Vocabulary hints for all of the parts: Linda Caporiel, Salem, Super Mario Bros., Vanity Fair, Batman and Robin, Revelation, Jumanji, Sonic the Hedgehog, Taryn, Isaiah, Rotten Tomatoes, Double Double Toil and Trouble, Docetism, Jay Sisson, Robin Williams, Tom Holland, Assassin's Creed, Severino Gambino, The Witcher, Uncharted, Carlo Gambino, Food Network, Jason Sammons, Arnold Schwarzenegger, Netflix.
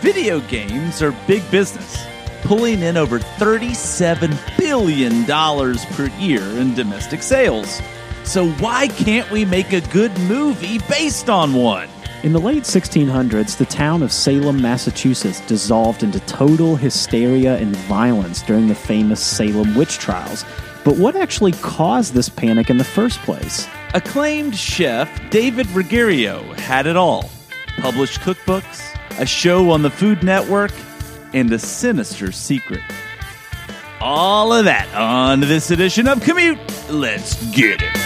video games are big business, pulling in over $37 billion per year in domestic sales. So why can't we make a good movie based on one? In the late 1600s, the town of Salem, Massachusetts, dissolved into total hysteria and violence during the famous Salem witch trials. But what actually caused this panic in the first place? Acclaimed chef David Ruggiero had it all. Published cookbooks, a show on the Food Network, and a sinister secret. All of that on this edition of Commute. Let's get it.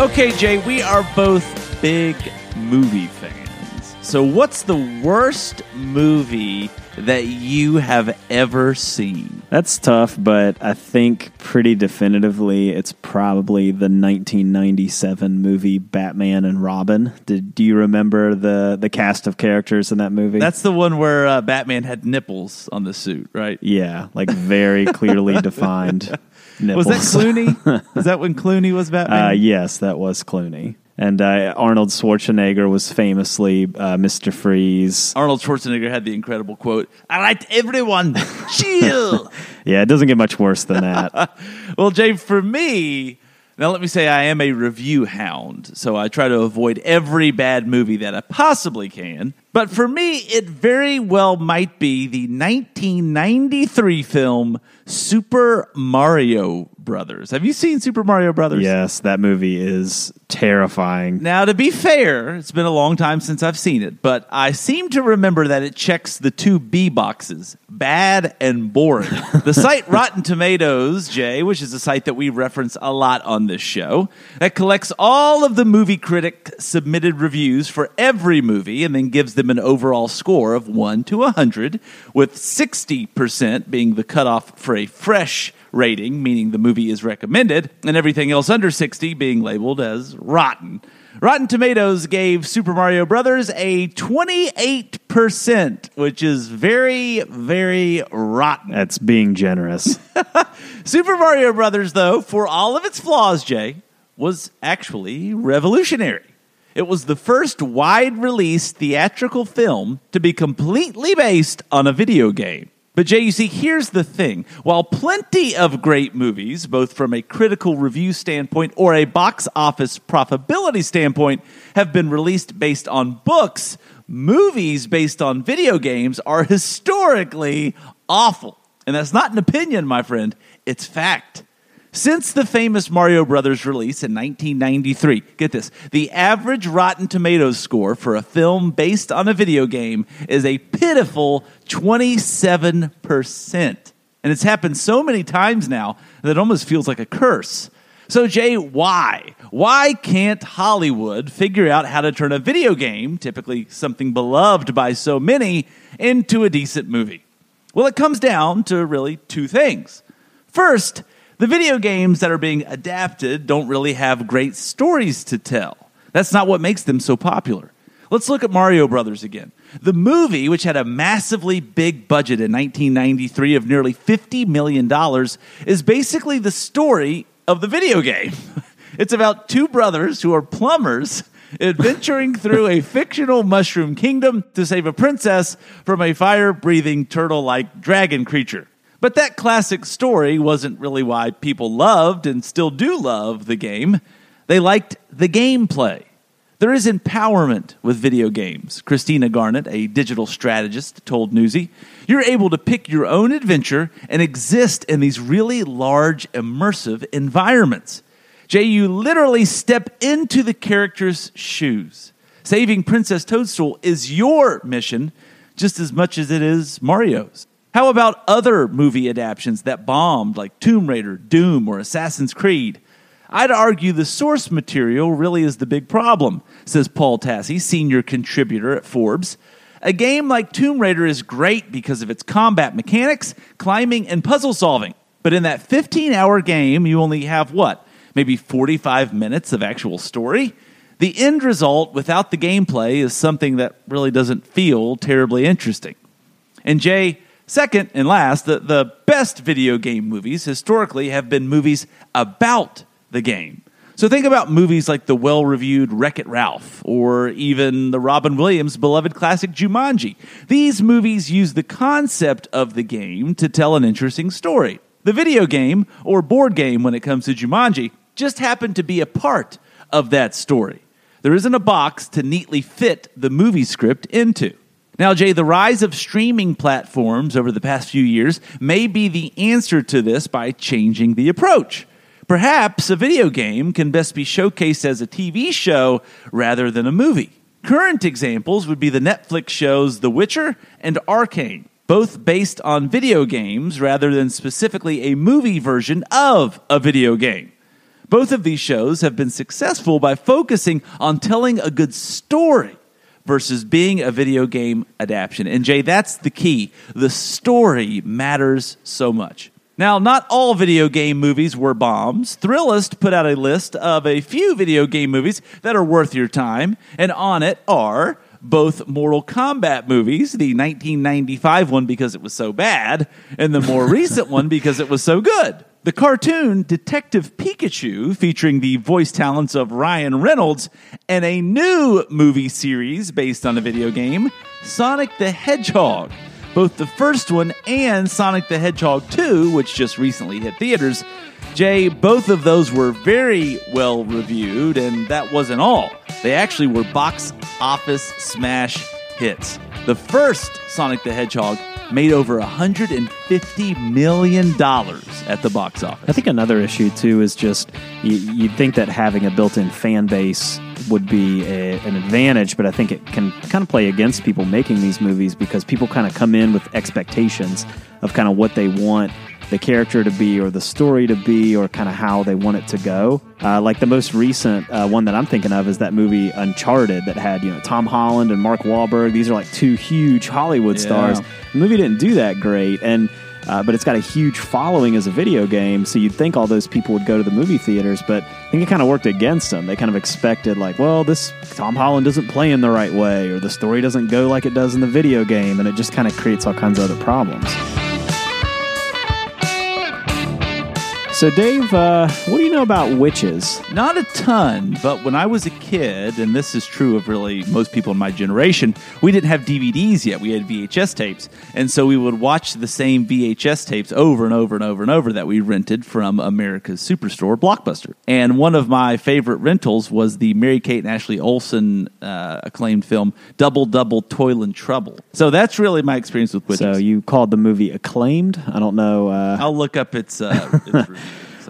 Okay, Jay, we are both big movie fans. So what's the worst movie that you have ever seen? That's tough, but I think pretty definitively it's probably the 1997 movie Batman and Robin. Do you remember the cast of characters in that movie? That's the one where Batman had nipples on the suit, right? Yeah, like very clearly defined. Nipples. Was that Clooney? Is that when Clooney was Batman? Yes, that was Clooney. And Arnold Schwarzenegger was famously Mr. Freeze. Arnold Schwarzenegger had the incredible quote, "All right, everyone, chill." Yeah, it doesn't get much worse than that. Well, Jay, for me, now let me say I am a review hound, so I try to avoid every bad movie that I possibly can. But for me, it very well might be the 1993 film Super Mario Bros. Have you seen Super Mario Bros.? Yes, that movie is terrifying. Now, to be fair, it's been a long time since I've seen it, but I seem to remember that it checks the two B boxes, bad and boring. The site Rotten Tomatoes, Jay, which is a site that we reference a lot on this show, that collects all of the movie critic-submitted reviews for every movie and then gives the an overall score of 1 to 100, with 60% being the cutoff for a fresh rating, meaning the movie is recommended, and everything else under 60 being labeled as rotten. Rotten Tomatoes gave Super Mario Bros. A 28%, which is very, very rotten. That's being generous. Super Mario Bros., though, for all of its flaws, Jay, was actually revolutionary. It was the first wide-release theatrical film to be completely based on a video game. But Jay, you see, here's the thing. While plenty of great movies, both from a critical review standpoint or a box office profitability standpoint, have been released based on books, movies based on video games are historically awful. And that's not an opinion, my friend. It's fact. Since the famous Mario Brothers release in 1993, get this, the average Rotten Tomatoes score for a film based on a video game is a pitiful 27%. And it's happened so many times now that it almost feels like a curse. So, Jay, why? Why can't Hollywood figure out how to turn a video game, typically something beloved by so many, into a decent movie? Well, it comes down to really two things. First, the video games that are being adapted don't really have great stories to tell. That's not what makes them so popular. Let's look at Mario Brothers again. The movie, which had a massively big budget in 1993 of nearly $50 million, is basically the story of the video game. It's about two brothers who are plumbers adventuring through a fictional mushroom kingdom to save a princess from a fire-breathing turtle-like dragon creature. But that classic story wasn't really why people loved and still do love the game. They liked the gameplay. There is empowerment with video games. Christina Garnett, a digital strategist, told Newsy, "You're able to pick your own adventure and exist in these really large, immersive environments. Jay, you literally step into the character's shoes. Saving Princess Toadstool is your mission just as much as it is Mario's." How about other movie adaptions that bombed, like Tomb Raider, Doom, or Assassin's Creed? I'd argue the source material really is the big problem, says Paul Tassi, senior contributor at Forbes. A game like Tomb Raider is great because of its combat mechanics, climbing, and puzzle solving. But in that 15-hour game, you only have, what, maybe 45 minutes of actual story? The end result without the gameplay is something that really doesn't feel terribly interesting. And Jay, second and last, the best video game movies historically have been movies about the game. So think about movies like the well-reviewed Wreck-It Ralph or even the Robin Williams' beloved classic Jumanji. These movies use the concept of the game to tell an interesting story. The video game, or board game when it comes to Jumanji, just happened to be a part of that story. There isn't a box to neatly fit the movie script into. Now, Jay, the rise of streaming platforms over the past few years may be the answer to this by changing the approach. Perhaps a video game can best be showcased as a TV show rather than a movie. Current examples would be the Netflix shows The Witcher and Arcane, both based on video games rather than specifically a movie version of a video game. Both of these shows have been successful by focusing on telling a good story versus being a video game adaptation. And Jay, that's the key. The story matters so much. Now, not all video game movies were bombs. Thrillist put out a list of a few video game movies that are worth your time, and on it are both Mortal Kombat movies, the 1995 one because it was so bad, and the more recent one because it was so good. The cartoon Detective Pikachu, featuring the voice talents of Ryan Reynolds, and a new movie series based on a video game, Sonic the Hedgehog. Both the first one and Sonic the Hedgehog 2, which just recently hit theaters. Jay, both of those were very well reviewed, and that wasn't all. They actually were box office smash hits. The first Sonic the Hedgehog made over $150 million at the box office. I think another issue, too, is just you'd think that having a built-in fan base would be an advantage, but I think it can kind of play against people making these movies because people kind of come in with expectations of kind of what they want the character to be or the story to be or kind of how they want it to go. Like the most recent one that I'm thinking of is that movie Uncharted that had, Tom Holland and Mark Wahlberg. These are like two huge Hollywood stars. The movie didn't do that great, but it's got a huge following as a video game, so you'd think all those people would go to the movie theaters, but I think it kind of worked against them. They kind of expected, this Tom Holland doesn't play in the right way, or the story doesn't go like it does in the video game, and it just kind of creates all kinds of other problems. So, Dave, what do you know about witches? Not a ton, but when I was a kid, and this is true of really most people in my generation, we didn't have DVDs yet. We had VHS tapes. And so we would watch the same VHS tapes over and over and over and over that we rented from America's Superstore, Blockbuster. And one of my favorite rentals was the Mary-Kate and Ashley Olsen acclaimed film, Double Double Toil and Trouble. So that's really my experience with witches. So you called the movie acclaimed? I don't know. I'll look up its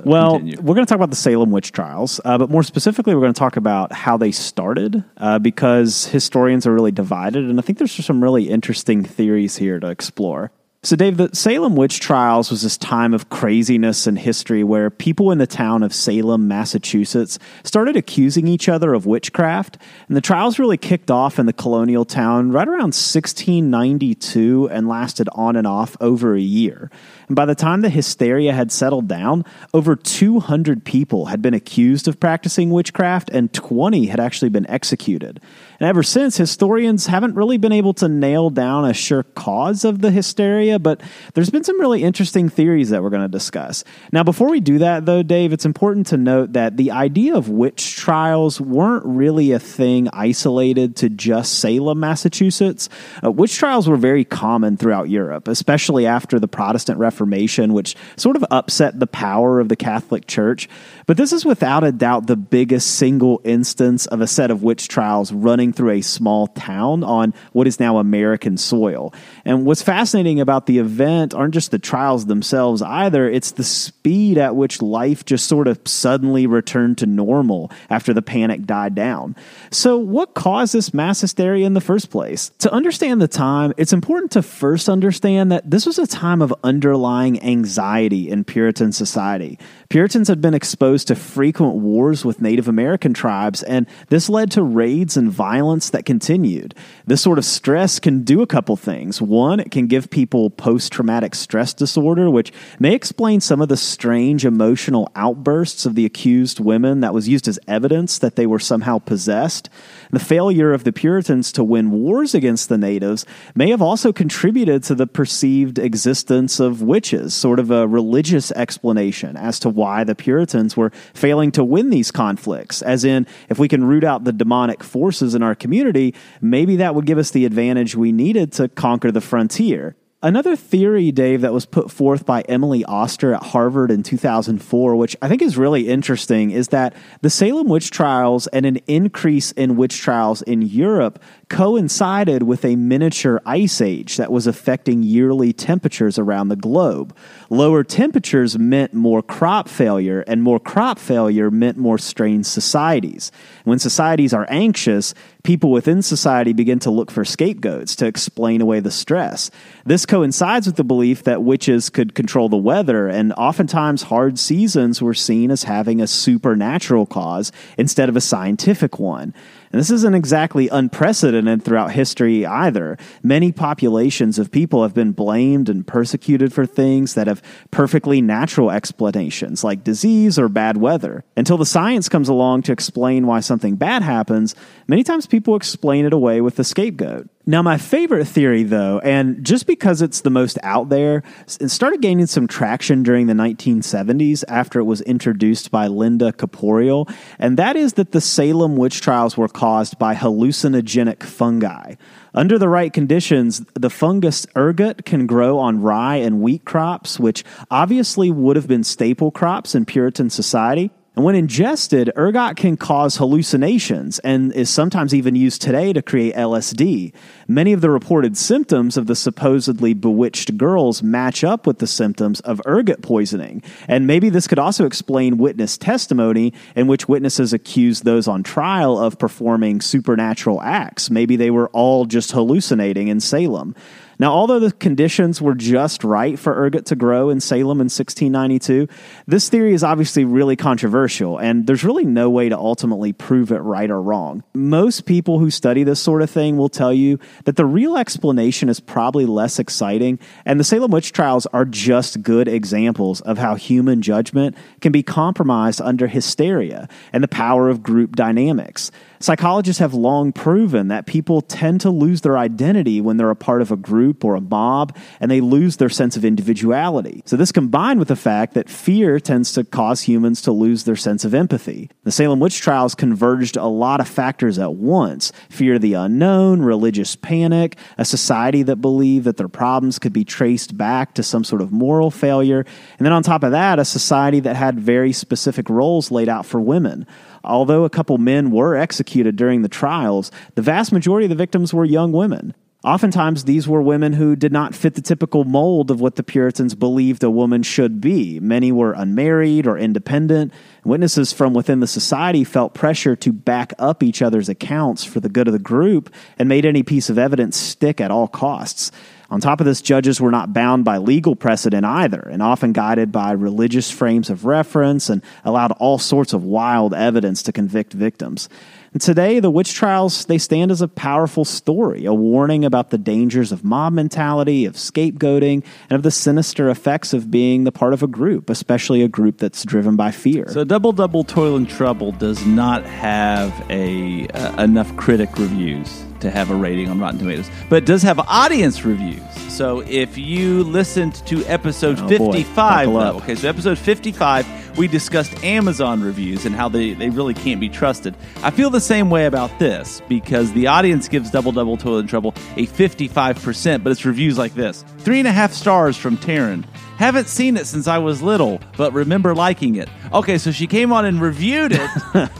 We're going to talk about the Salem witch trials, but more specifically, we're going to talk about how they started because historians are really divided, and I think there's some really interesting theories here to explore. So, Dave, the Salem witch trials was this time of craziness in history where people in the town of Salem, Massachusetts, started accusing each other of witchcraft, and the trials really kicked off in the colonial town right around 1692 and lasted on and off over a year. And by the time the hysteria had settled down, over 200 people had been accused of practicing witchcraft, and 20 had actually been executed. And ever since, historians haven't really been able to nail down a sure cause of the hysteria, but there's been some really interesting theories that we're going to discuss. Now, before we do that, though, Dave, it's important to note that the idea of witch trials weren't really a thing isolated to just Salem, Massachusetts. Witch trials were very common throughout Europe, especially after the Protestant Reformation, which sort of upset the power of the Catholic Church. But this is without a doubt the biggest single instance of a set of witch trials running through a small town on what is now American soil. And what's fascinating about the event aren't just the trials themselves either. It's the speed at which life just sort of suddenly returned to normal after the panic died down. So what caused this mass hysteria in the first place? To understand the time, it's important to first understand that this was a time of underlying anxiety in Puritan society. Puritans had been exposed to frequent wars with Native American tribes, and this led to raids and violence that continued. This sort of stress can do a couple things. One, it can give people post-traumatic stress disorder, which may explain some of the strange emotional outbursts of the accused women that was used as evidence that they were somehow possessed. The failure of the Puritans to win wars against the natives may have also contributed to the perceived existence of witches, sort of a religious explanation as to why the Puritans were failing to win these conflicts. As in, if we can root out the demonic forces in our community, maybe that would give us the advantage we needed to conquer the frontier. Another theory, Dave, that was put forth by Emily Oster at Harvard in 2004, which I think is really interesting, is that the Salem witch trials and an increase in witch trials in Europe coincided with a miniature ice age that was affecting yearly temperatures around the globe. Lower temperatures meant more crop failure, and more crop failure meant more strained societies. When societies are anxious, people within society begin to look for scapegoats to explain away the stress. This coincides with the belief that witches could control the weather, and oftentimes hard seasons were seen as having a supernatural cause instead of a scientific one. And this isn't exactly unprecedented throughout history either. Many populations of people have been blamed and persecuted for things that have perfectly natural explanations, like disease or bad weather. Until the science comes along to explain why something bad happens, many times people explain it away with the scapegoat. Now, my favorite theory, though, and just because it's the most out there, it started gaining some traction during the 1970s after it was introduced by Linda Caporiel, and that is that the Salem witch trials were caused by hallucinogenic fungi. Under the right conditions, the fungus ergot can grow on rye and wheat crops, which obviously would have been staple crops in Puritan society. And when ingested, ergot can cause hallucinations and is sometimes even used today to create LSD. Many of the reported symptoms of the supposedly bewitched girls match up with the symptoms of ergot poisoning. And maybe this could also explain witness testimony in which witnesses accuse those on trial of performing supernatural acts. Maybe they were all just hallucinating in Salem. Now, although the conditions were just right for ergot to grow in Salem in 1692, this theory is obviously really controversial, and there's really no way to ultimately prove it right or wrong. Most people who study this sort of thing will tell you that the real explanation is probably less exciting, and the Salem witch trials are just good examples of how human judgment can be compromised under hysteria and the power of group dynamics. Psychologists have long proven that people tend to lose their identity when they're a part of a group or a mob, and they lose their sense of individuality. So this combined with the fact that fear tends to cause humans to lose their sense of empathy. The Salem witch trials converged a lot of factors at once: fear of the unknown, religious panic, a society that believed that their problems could be traced back to some sort of moral failure, and then on top of that, a society that had very specific roles laid out for women. Although a couple men were executed during the trials, the vast majority of the victims were young women. Oftentimes, these were women who did not fit the typical mold of what the Puritans believed a woman should be. Many were unmarried or independent. Witnesses from within the society felt pressure to back up each other's accounts for the good of the group and made any piece of evidence stick at all costs. On top of this, judges were not bound by legal precedent either, and often guided by religious frames of reference and allowed all sorts of wild evidence to convict victims. And today, the witch trials, they stand as a powerful story, a warning about the dangers of mob mentality, of scapegoating, and of the sinister effects of being the part of a group, especially a group that's driven by fear. So Double Double Toil and Trouble does not have enough critic reviews to have a rating on Rotten Tomatoes, but it does have audience reviews. So if you listened to episode 55, so episode 55, we discussed Amazon reviews and how they really can't be trusted. I feel the same way about this, because the audience gives Double Double Toil and Trouble a 55%, but it's reviews like this. 3.5 stars from Taryn. Haven't seen it since I was little, but remember liking it. Okay, so she came on and reviewed it.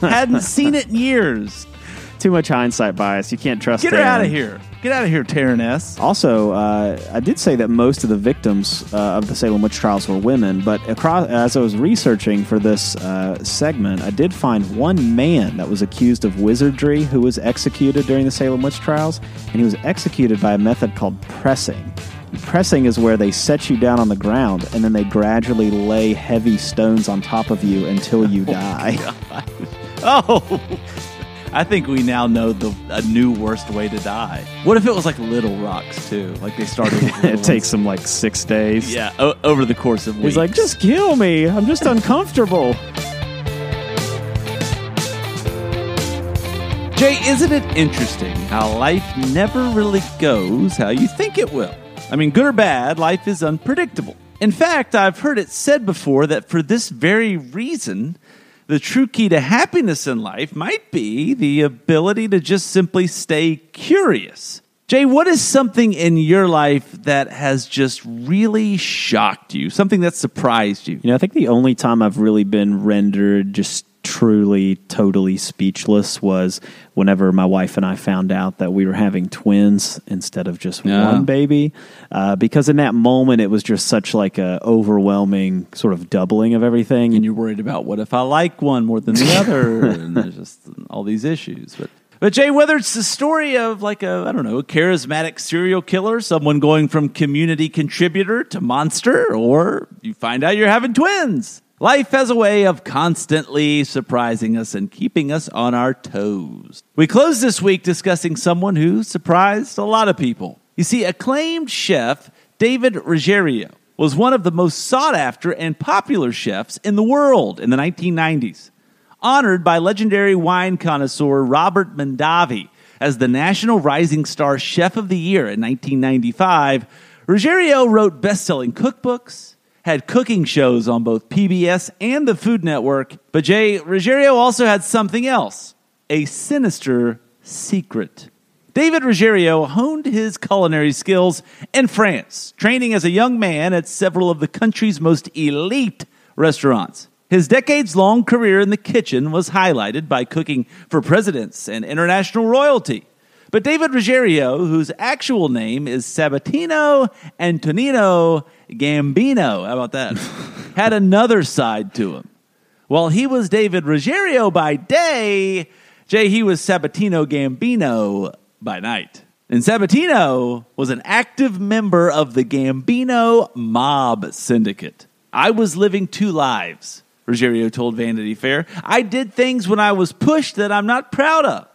Hadn't seen it in years. too much hindsight bias. You can't trust. Get her out of here. Get out of here, Taryn S. Also, I did say that most of the victims of the Salem witch trials were women, but as I was researching for this segment, I did find one man that was accused of wizardry who was executed during the Salem witch trials, and he was executed by a method called pressing. Pressing is where they set you down on the ground and then they gradually lay heavy stones on top of you until you die. God. Oh! I think we now know a new worst way to die. What if it was like Little Rocks, too? Like they started with It takes them like 6 days. Yeah, over the course of weeks. He's like, just kill me. I'm just uncomfortable. Jay, isn't it interesting how life never really goes how you think it will? I mean, good or bad, life is unpredictable. In fact, I've heard it said before that for this very reason, the true key to happiness in life might be the ability to just simply stay curious. Jay, what is something in your life that has just really shocked you? Something that surprised you? You know, I think the only time I've really been rendered just truly, totally speechless was whenever my wife and I found out that we were having twins instead of just one baby, because in that moment it was just such like a overwhelming sort of doubling of everything. And you're worried about what if I like one more than the other, and there's just all these issues. But Jay, whether it's the story of like a charismatic serial killer, someone going from community contributor to monster, or you find out you're having twins. Life has a way of constantly surprising us and keeping us on our toes. We close this week discussing someone who surprised a lot of people. You see, acclaimed chef David Ruggiero was one of the most sought-after and popular chefs in the world in the 1990s, honored by legendary wine connoisseur Robert Mondavi as the National Rising Star Chef of the Year in 1995. Ruggiero wrote best-selling cookbooks, had cooking shows on both PBS and the Food Network. But Jay, Ruggiero also had something else, a sinister secret. David Ruggiero honed his culinary skills in France, training as a young man at several of the country's most elite restaurants. His decades-long career in the kitchen was highlighted by cooking for presidents and international royalty. But David Ruggiero, whose actual name is Sabatino Antonino Gambino, how about that, had another side to him. While he was David Ruggiero by day, Jay, he was Sabatino Gambino by night. And Sabatino was an active member of the Gambino mob syndicate. I was living two lives, Ruggiero told Vanity Fair. I did things when I was pushed that I'm not proud of,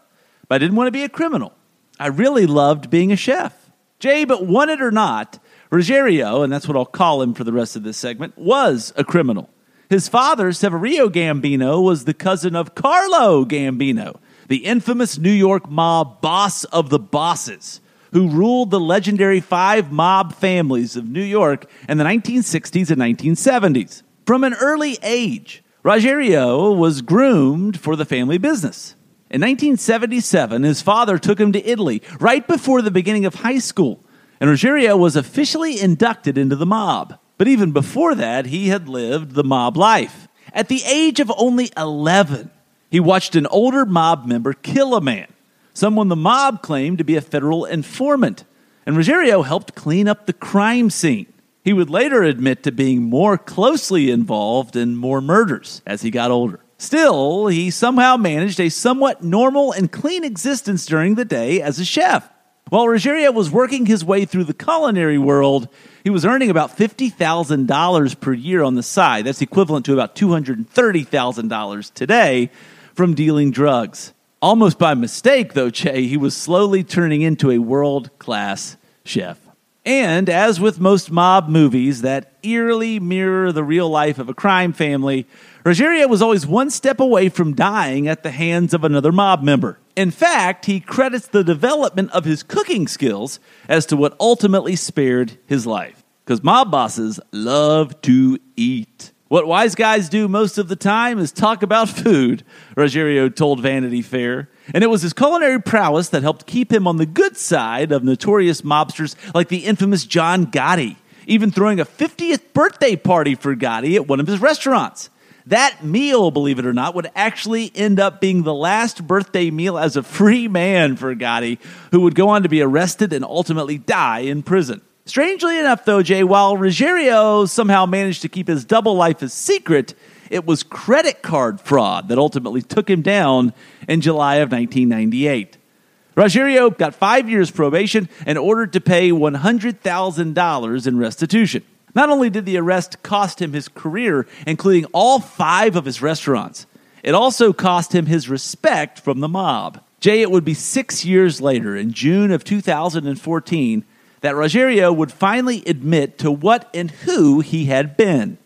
but I didn't want to be a criminal. I really loved being a chef. Jay, but wanted or not, Ruggiero, and that's what I'll call him for the rest of this segment, was a criminal. His father, Severino Gambino, was the cousin of Carlo Gambino, the infamous New York mob boss of the bosses, who ruled the legendary five mob families of New York in the 1960s and 1970s. From an early age, Ruggiero was groomed for the family business. In 1977, his father took him to Italy right before the beginning of high school, and Ruggiero was officially inducted into the mob. But even before that, he had lived the mob life. At the age of only 11, he watched an older mob member kill a man, someone the mob claimed to be a federal informant, and Ruggiero helped clean up the crime scene. He would later admit to being more closely involved in more murders as he got older. Still, he somehow managed a somewhat normal and clean existence during the day as a chef. While Ruggiero was working his way through the culinary world, he was earning about $50,000 per year on the side. That's equivalent to about $230,000 today from dealing drugs. Almost by mistake, though, Che, he was slowly turning into a world-class chef. And as with most mob movies that eerily mirror the real life of a crime family, Ruggiero was always one step away from dying at the hands of another mob member. In fact, he credits the development of his cooking skills as to what ultimately spared his life. Because mob bosses love to eat. What wise guys do most of the time is talk about food, Ruggiero told Vanity Fair. And it was his culinary prowess that helped keep him on the good side of notorious mobsters like the infamous John Gotti, even throwing a 50th birthday party for Gotti at one of his restaurants. That meal, believe it or not, would actually end up being the last birthday meal as a free man for Gotti, who would go on to be arrested and ultimately die in prison. Strangely enough, though, Jay, while Ruggiero somehow managed to keep his double life a secret, it was credit card fraud that ultimately took him down in July of 1998. Ruggiero got 5 years probation and ordered to pay $100,000 in restitution. Not only did the arrest cost him his career, including all 5 of his restaurants, it also cost him his respect from the mob. Jay, it would be 6 years later, in June of 2014, that Ruggiero would finally admit to what and who he had been.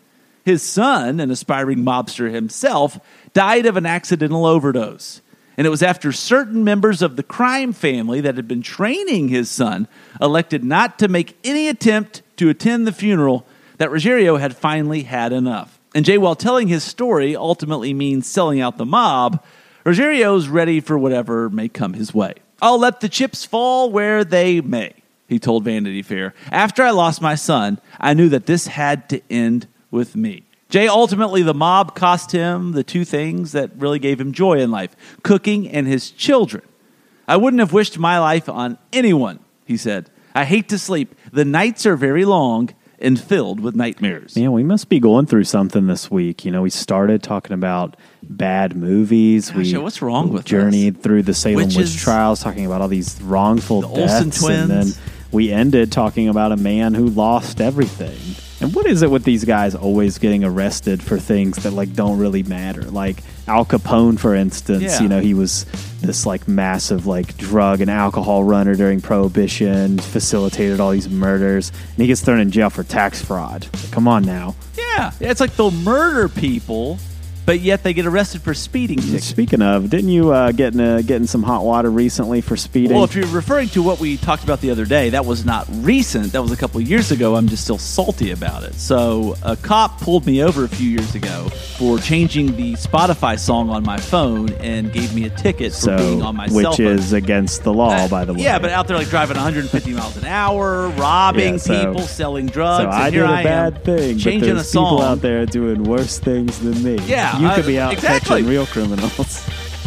His son, an aspiring mobster himself, died of an accidental overdose. And it was after certain members of the crime family that had been training his son elected not to make any attempt to attend the funeral that Ruggiero had finally had enough. And Jay, while telling his story ultimately means selling out the mob, Ruggiero's ready for whatever may come his way. "I'll let the chips fall where they may," he told Vanity Fair. "After I lost my son, I knew that this had to end with me." Jay, ultimately, the mob cost him the two things that really gave him joy in life, cooking and his children. "I wouldn't have wished my life on anyone," he said. "I hate to sleep. The nights are very long and filled with nightmares." Man, we must be going through something this week. You know, we started talking about bad movies. Gosh, what's wrong with us? We journeyed through the Salem witch trials, talking about all these wrongful deaths. Olsen twins. And then we ended talking about a man who lost everything. And what is it with these guys always getting arrested for things that, like, don't really matter? Like Al Capone, for instance, you know, he was this, like, massive, like, drug and alcohol runner during Prohibition, facilitated all these murders, and he gets thrown in jail for tax fraud. Like, come on now. Yeah. It's like they'll murder people, but yet they get arrested for speeding tickets. Speaking of, didn't you get in some hot water recently for speeding? Well, if you're referring to what we talked about the other day, that was not recent. That was a couple of years ago. I'm just still salty about it. So a cop pulled me over a few years ago for changing the Spotify song on my phone and gave me a ticket for being on my cell phone. Which is against the law, by the way. Yeah, but out there, like, driving 150 miles an hour, robbing people, selling drugs. So I did a bad thing, but there's people out there doing worse things than me. Yeah. You could be out catching real criminals.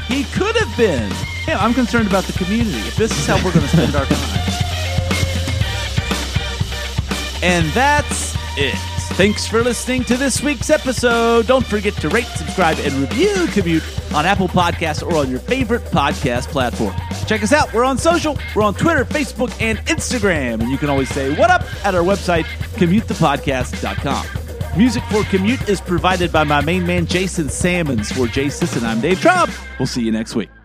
He could have been. Yeah, I'm concerned about the community. If this is how we're going to spend our time. And that's it. Thanks for listening to this week's episode. Don't forget to rate, subscribe, and review Commute on Apple Podcasts or on your favorite podcast platform. Check us out. We're on social. We're on Twitter, Facebook, and Instagram. And you can always say what up at our website, commutethepodcast.com. Music for Commute is provided by my main man, Jason Sammons. For Jay Sisson, I'm Dave Traub. We'll see you next week.